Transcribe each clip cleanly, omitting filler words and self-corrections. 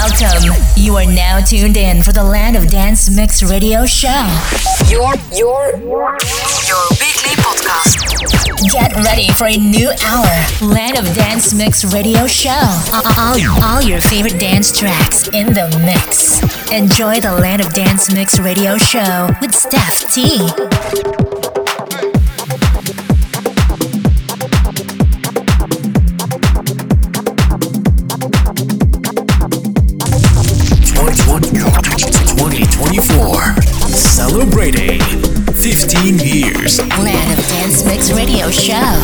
Welcome. You are now tuned in for the Land of Dance Mix Radio Show. Your weekly podcast. Get ready for a new hour. Land of Dance Mix Radio Show. All your favorite dance tracks in the mix. Enjoy the Land of Dance Mix Radio Show with Stef T. Celebrating 15 years. Land of Dance Mix Radio Show.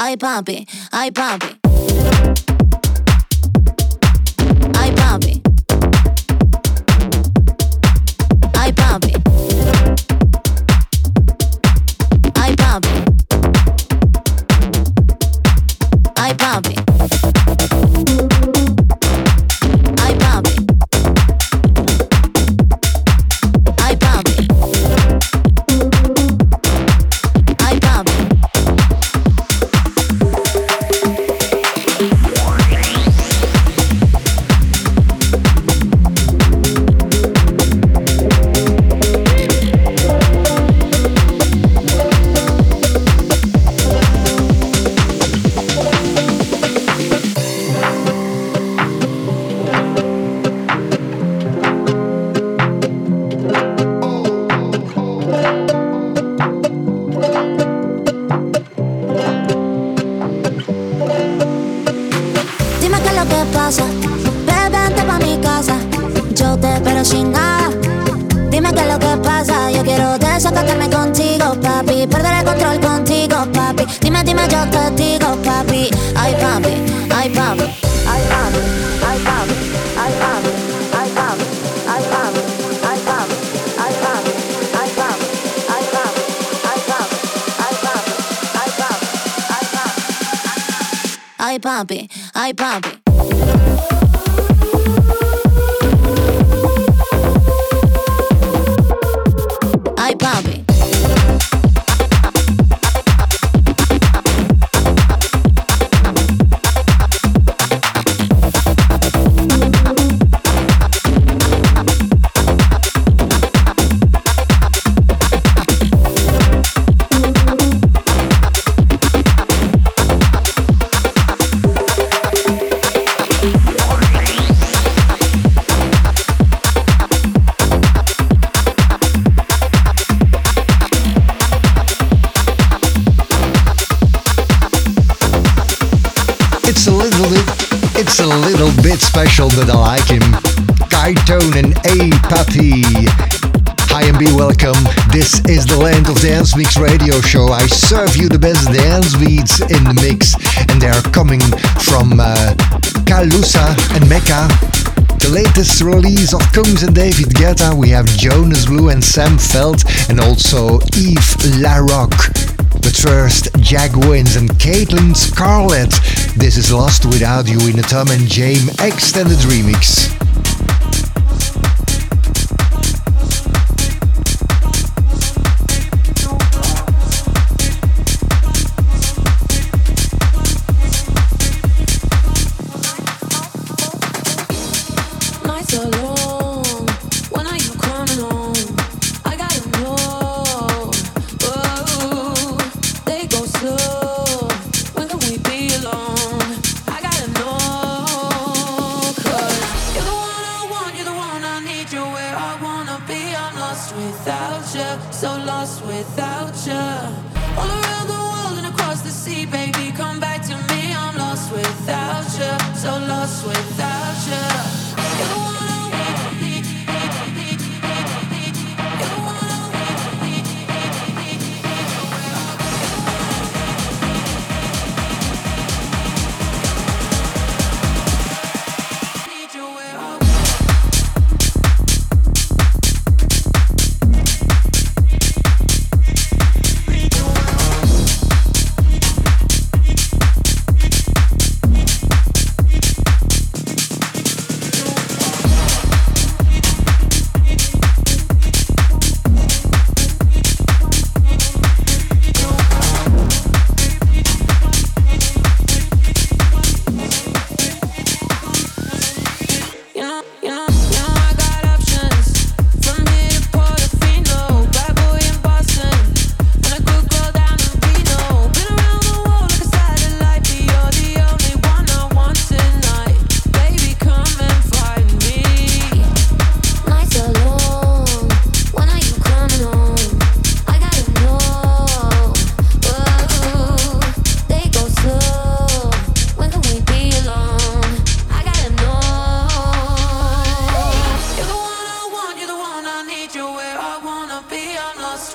Ay, papi, ay, papi. Ay, papi. Ay, papi. Ay, papi. Ay, papi. Ay, papi. Ay, papi. Ay, papi. Ay, papi. Special that I like him. Kaitone and A Papi. Hi and be welcome. This is the Land of Dance Mix Radio Show. I serve you the best dance beats in the mix, and they are coming from Calussa and Mecca. The latest release of Kungs and David Guetta. We have Jonas Blue and Sam Feldt, and also Yves Larock. But first, Jack Wins and Caitlyn Scarlett. This is Lost Without You in the Tom and James Extended Remix.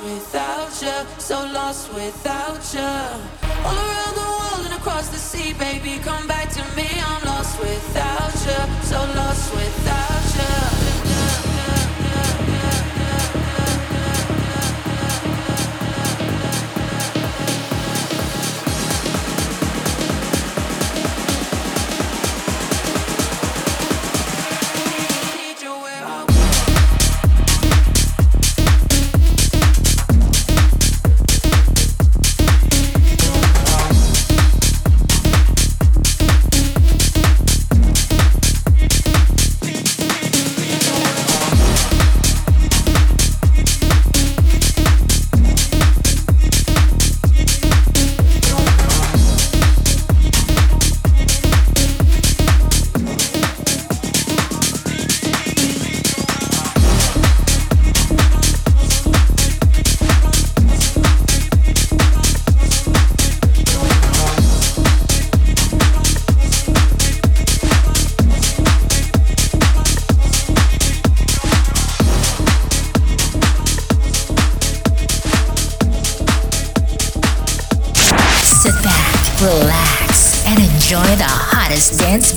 without you, so lost without you. All around the world and across the sea, baby, come back to me. I'm lost without you, so lost without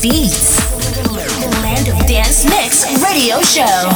beats. Land of Dance Mix Radio Show.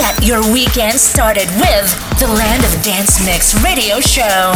Get your weekend started with the Land of Dance Mix radio show.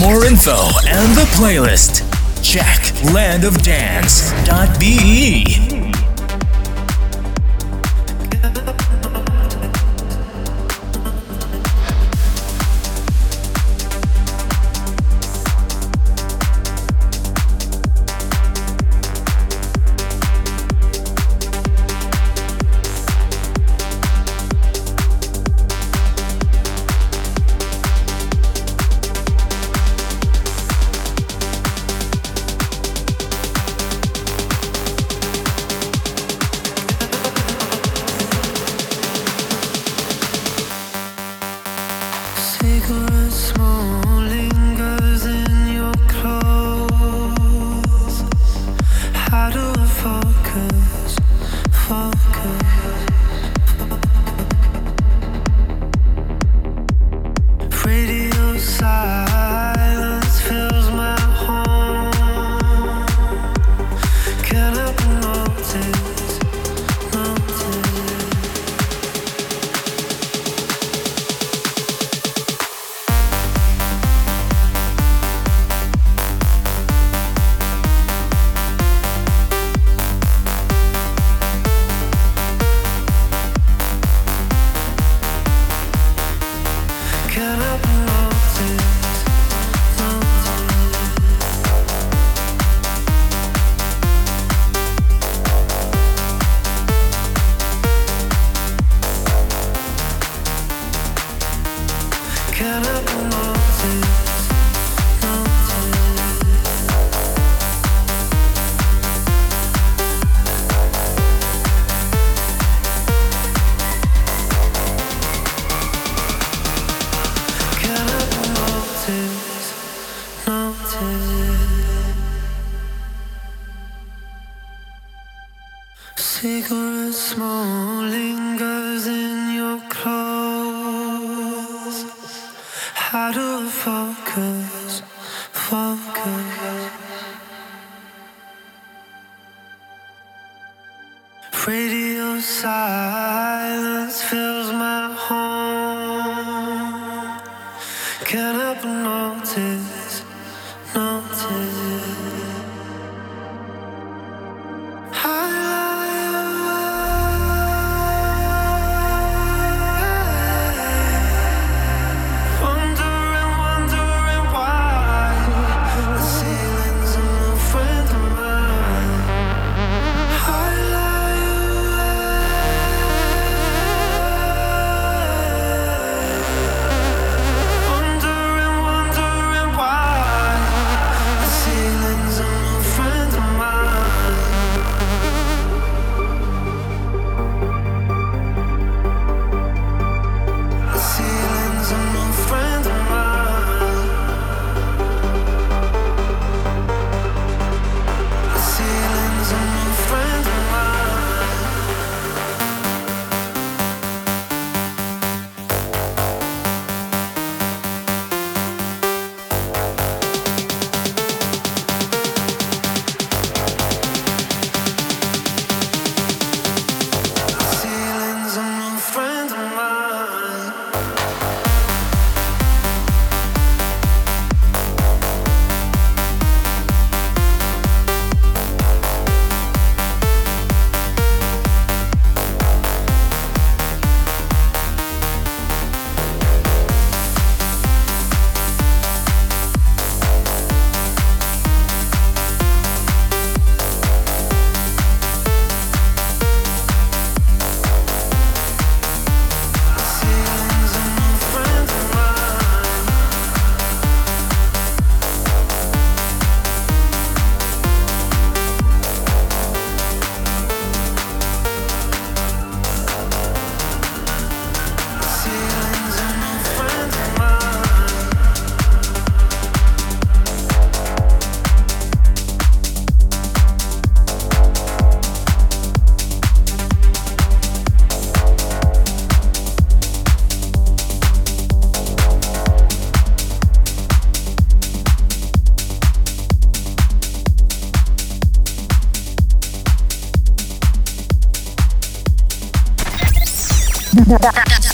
More info and the playlist, check landofdance.be.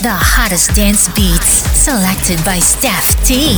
The hottest dance beats selected by Stef T.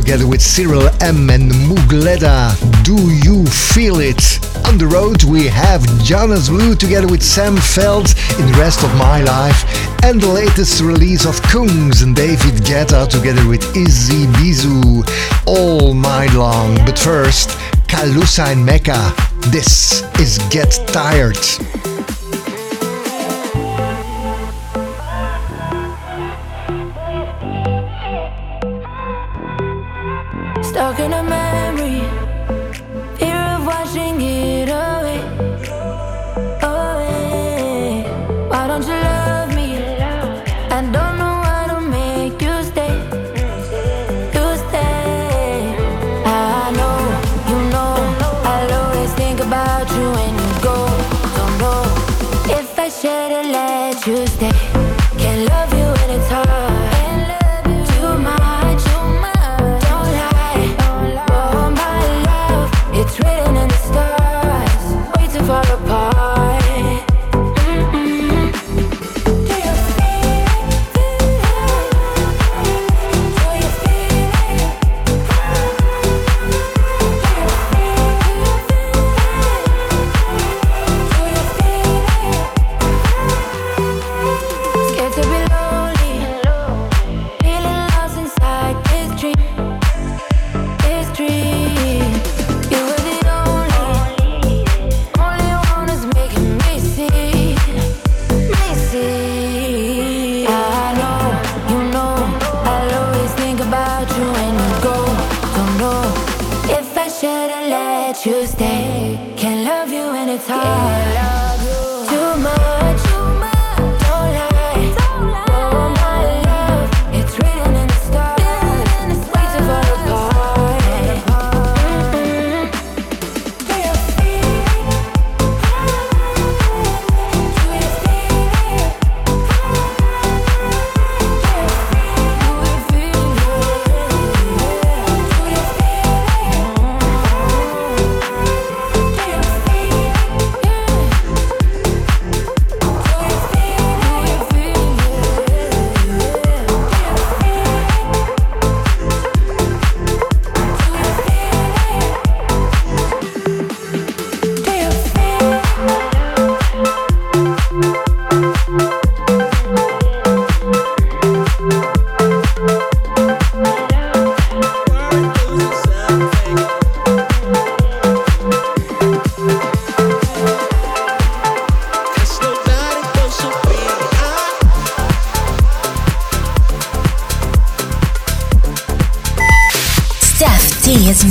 together with Cyril M and Mougleta. Do you feel it? On the road we have Jonas Blue together with Sam Feldt in The Rest of My Life, and the latest release of Kungs and David Guetta together with Izzy Bizu, All Night Long. But first, Calussa and Mecca. This is Get Tired. Stuck in a memory, fear of watching it away, away. Why don't you love me? I don't know how to make you stay, you stay. I know, you know, I'll always think about you when you go. Don't know if I should've let you stay. Can't love you when it's hard.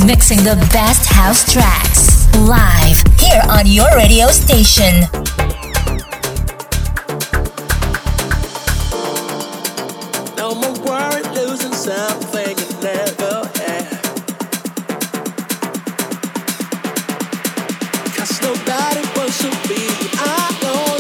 Mixing the best house tracks live here on your radio station. No more worried losing something you never had, 'cause nobody wants to be alone.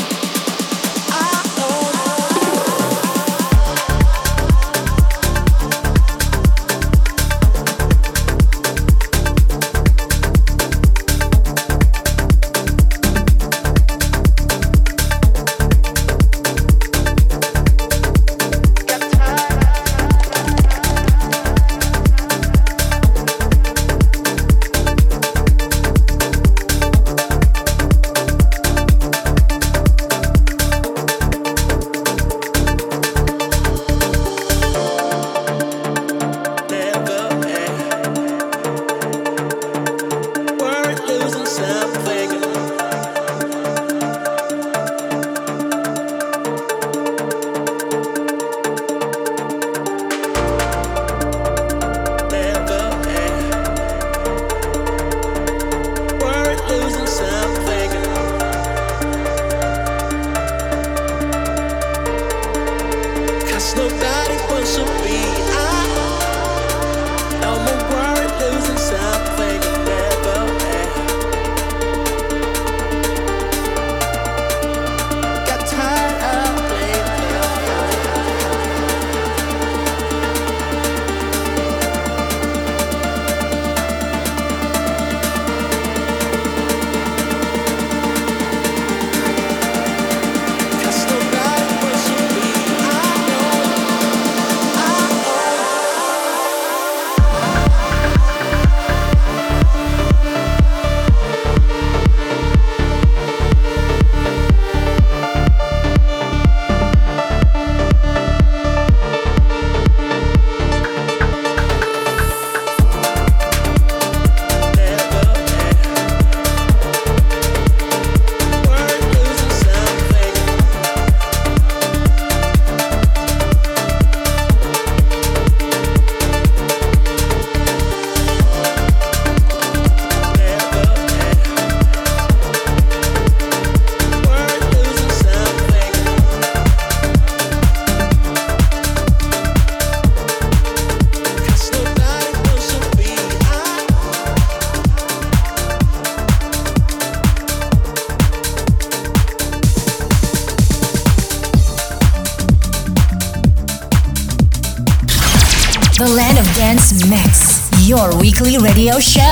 your weekly radio show.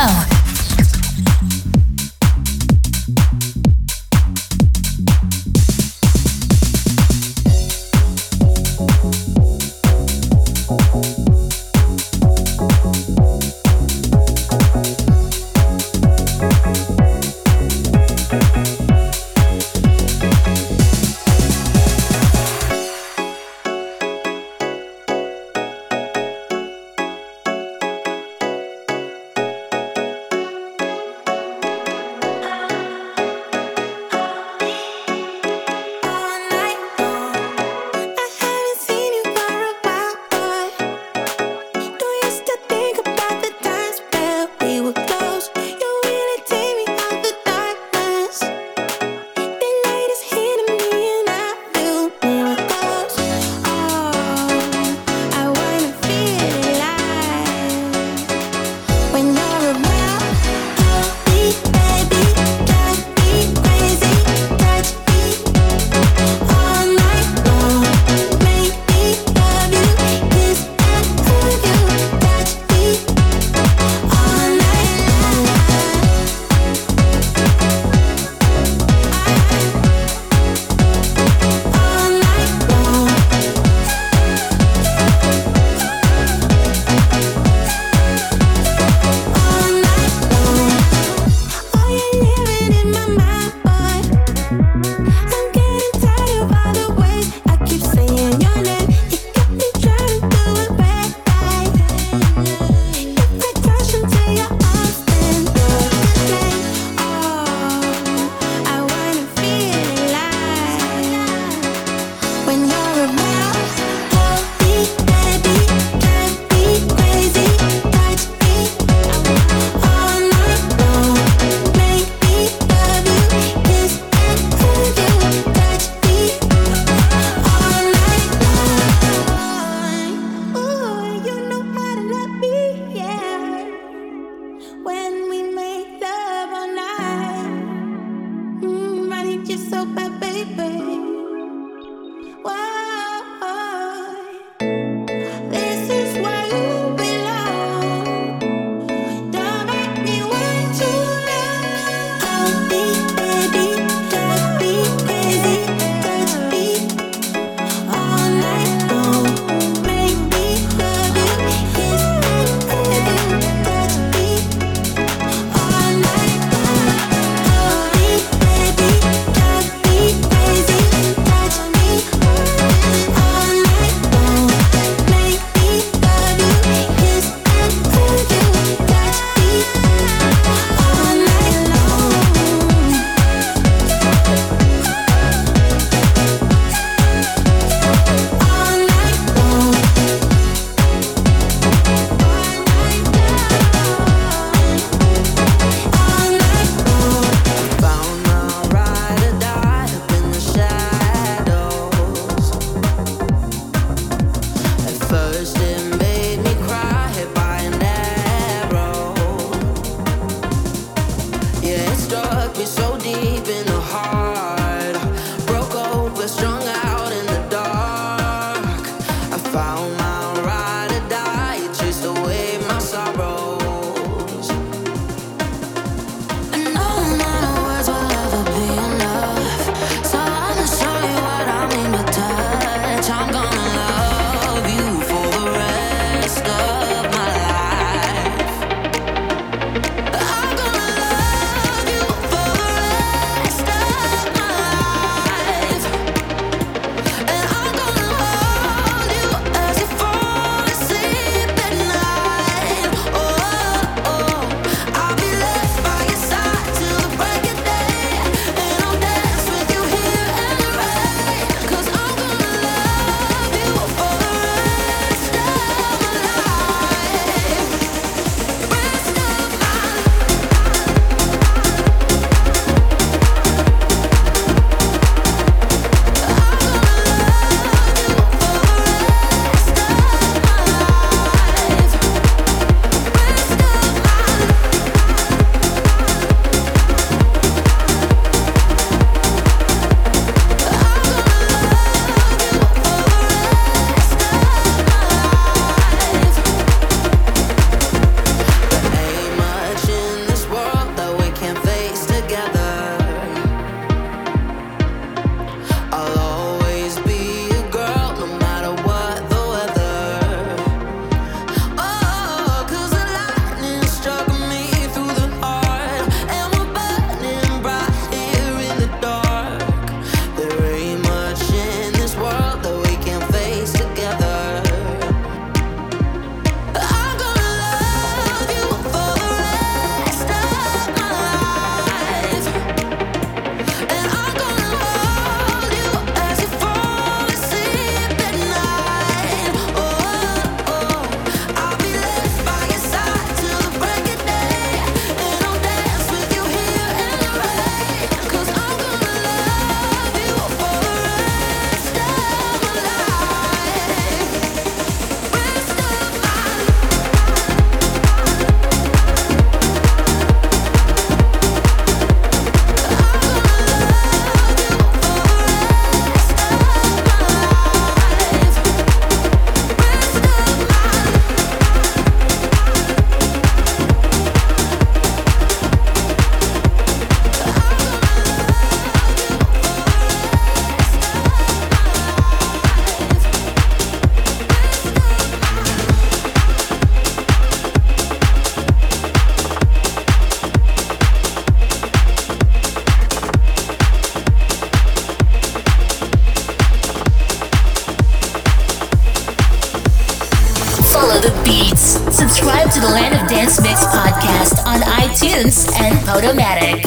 Podomatic.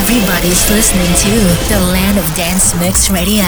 Everybody's listening to the Land of Dance Mix Radio.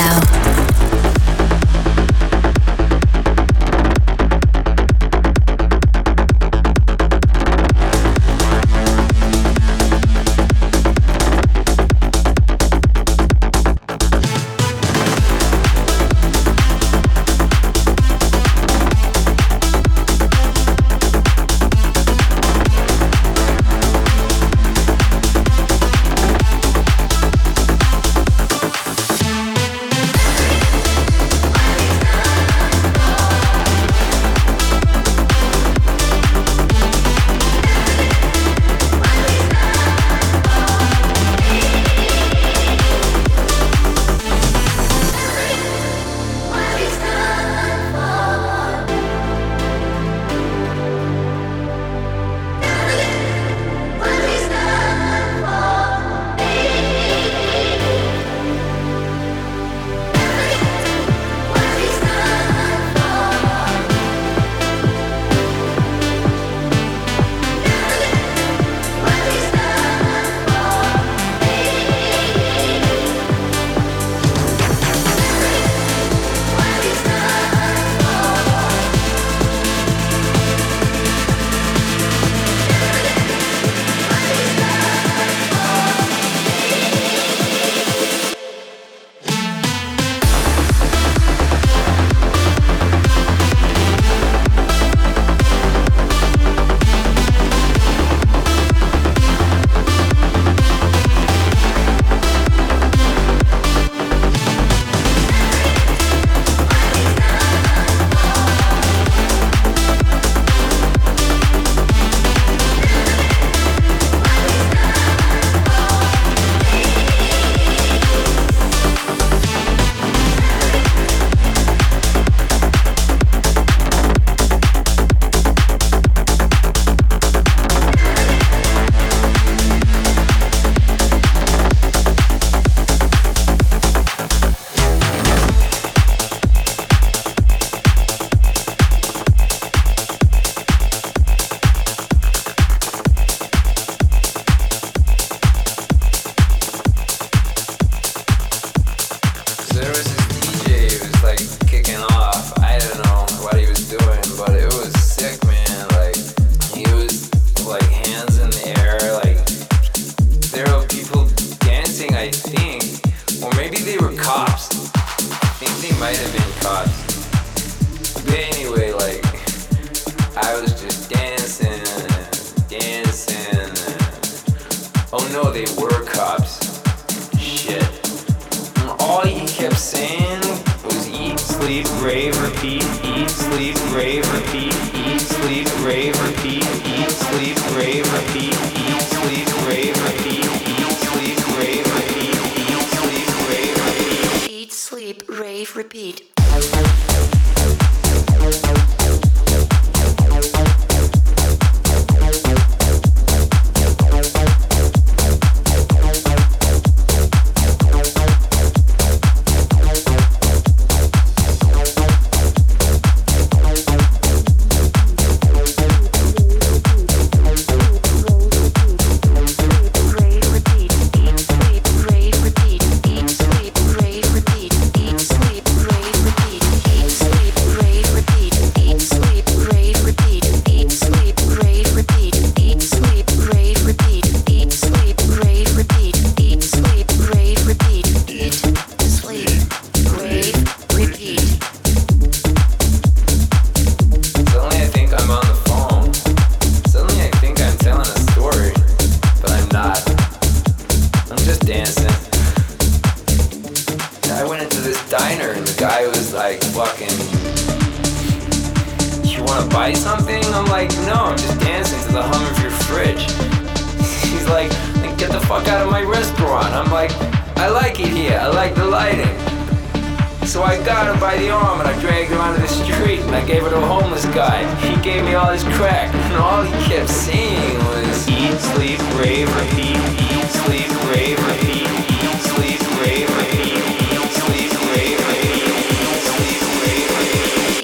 So I got her by the arm and I dragged her onto the street and I gave her to a homeless guy. He gave me all his crack and all he kept saying was eat, sleep, rave, repeat, eat, sleep, rave, repeat, eat, sleep, rave, repeat, eat, sleep, rave, repeat,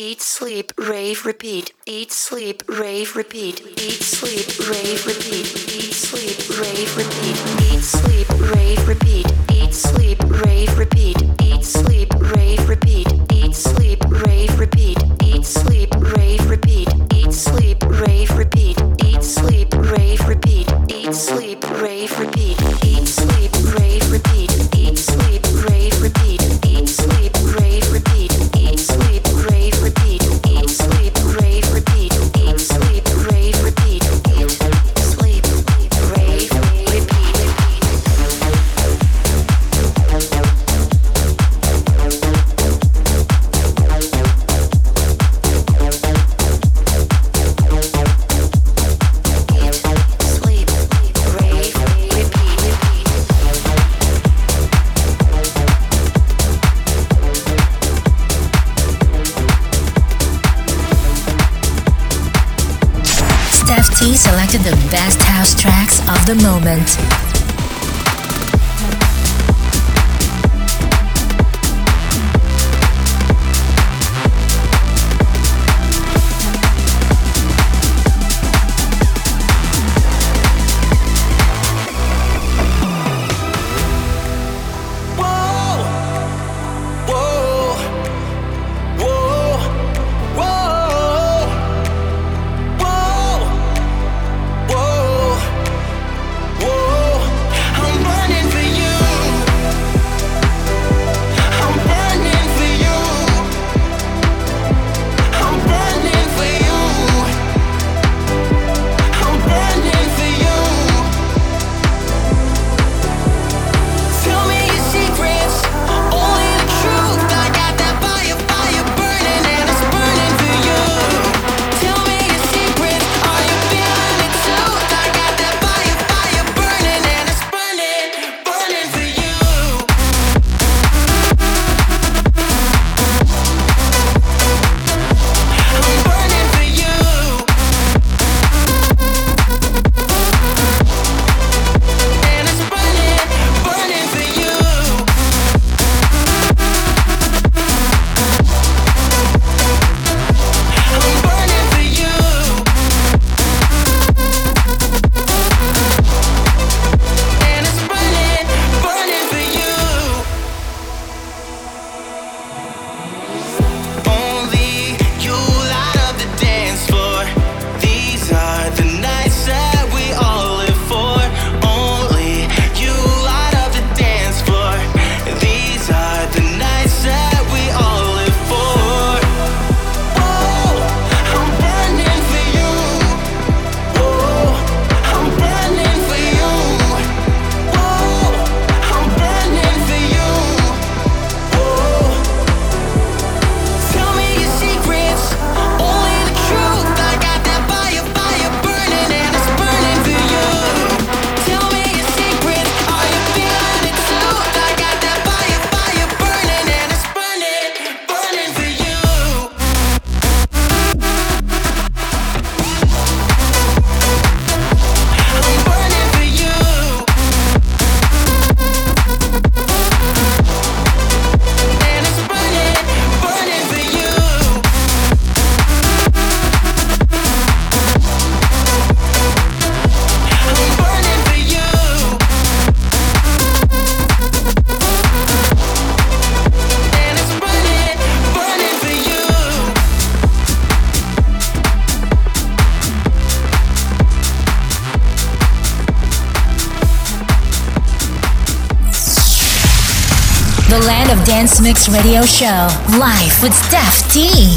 eat, sleep, rave, repeat, eat, sleep, rave, repeat, eat, sleep, rave, repeat, eat, sleep, rave, repeat, eat, sleep, rave, repeat, eat, sleep, rave, repeat, eat, sleep, rave, repeat, eat, sleep, rave, repeat, eat, sleep, rave, repeat, eat, sleep, rave, repeat, eat, sleep, rave, repeat, eat, sleep, rave, repeat, eat, sleep, rave, repeat, eat, sleep, rave, repeat, eat, sleep, rave, repeat, eat, sleep, rave, repeat, eat, sleep, rave, repeat, eat, sleep, rave, repeat, eat, sleep, rave, repeat, eat, sleep, rave, repeat. He selected the best house tracks of the moment. Dance Mix Radio Show, live with Stef T.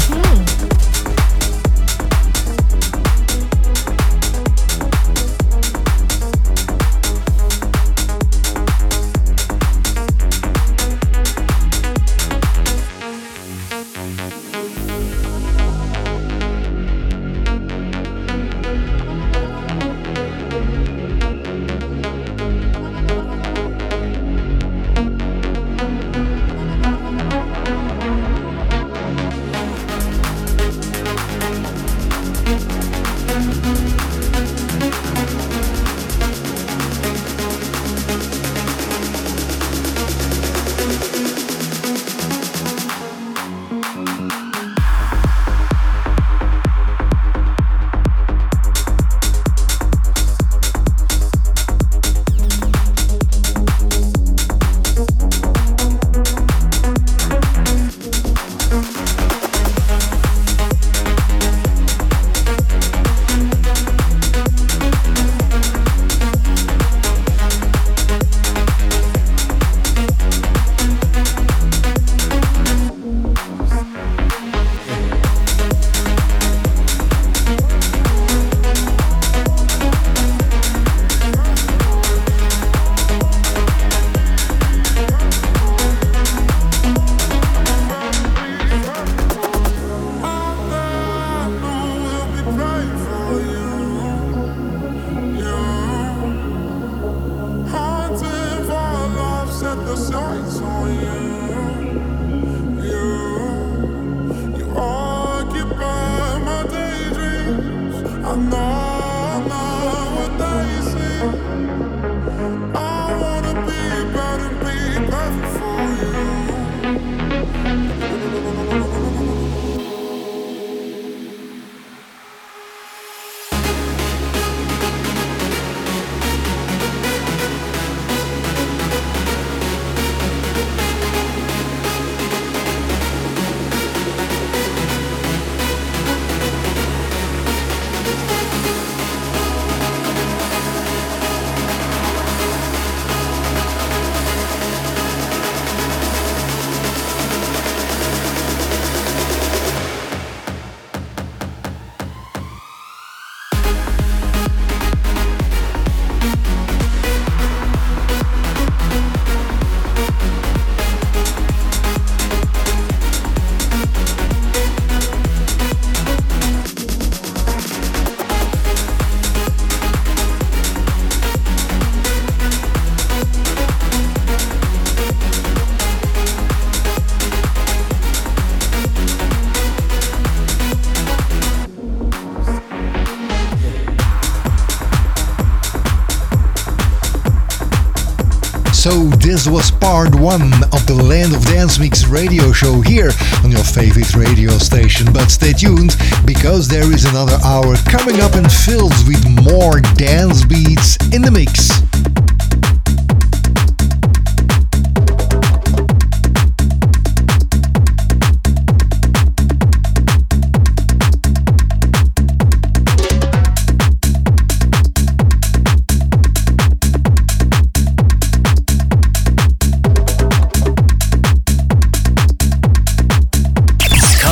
So this was part one of the Land of Dance Mix radio show here on your favorite radio station. But stay tuned, because there is another hour coming up and filled with more dance beats in the mix.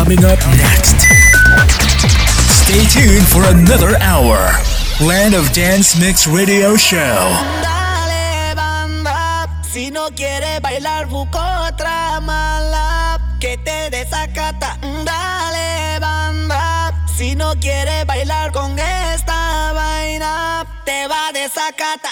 Coming up next. Stay tuned for another hour. Land of Dance Mix Radio Show. Dale, banda, si no quieres bailar, busca otra mala que te desacata. Dale, banda, si no quieres bailar con esta vaina, te va a desacatar.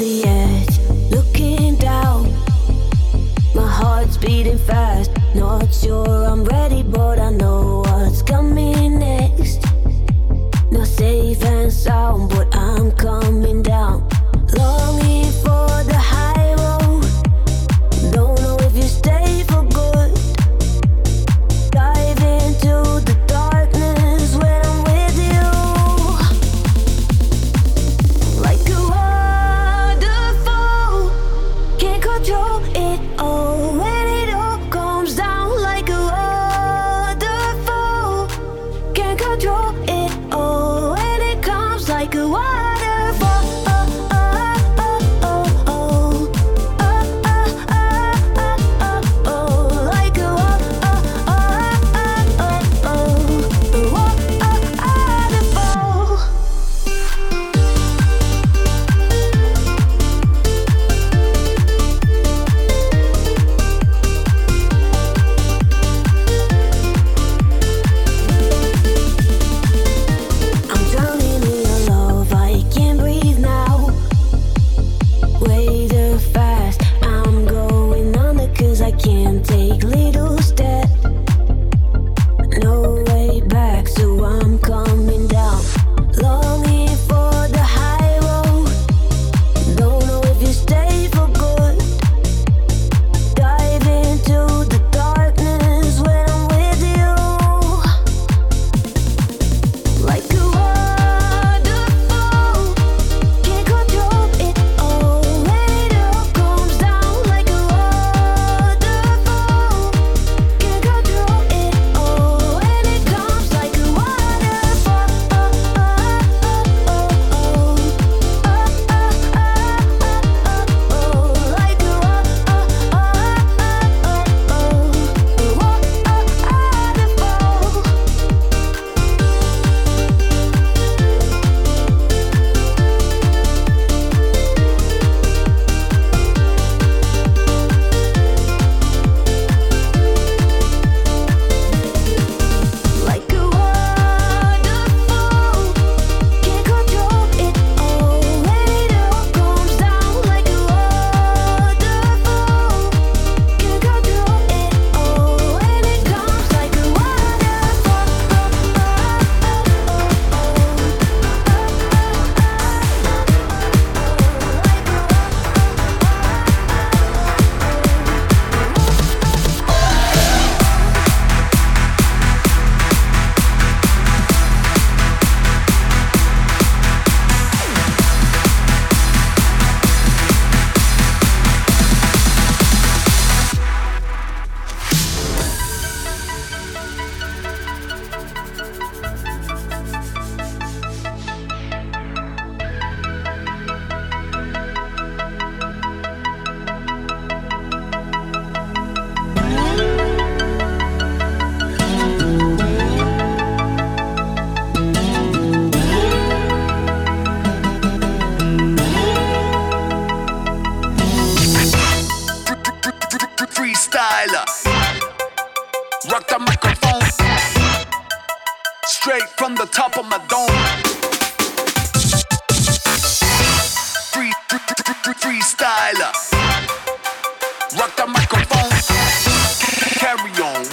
the edge, looking down. My heart's beating fast. Not sure I'm ready, but I know what's coming next. Not safe and sound, but I'm coming down. Longing for the high road. Don't know if you stay for good. Dive into the darkness when I'm with you. Like a waterfall, can't control it all. When it all comes down, like a waterfall, can't control it all. When it comes like a waterfall. Freestyler, rock the microphone, carry on.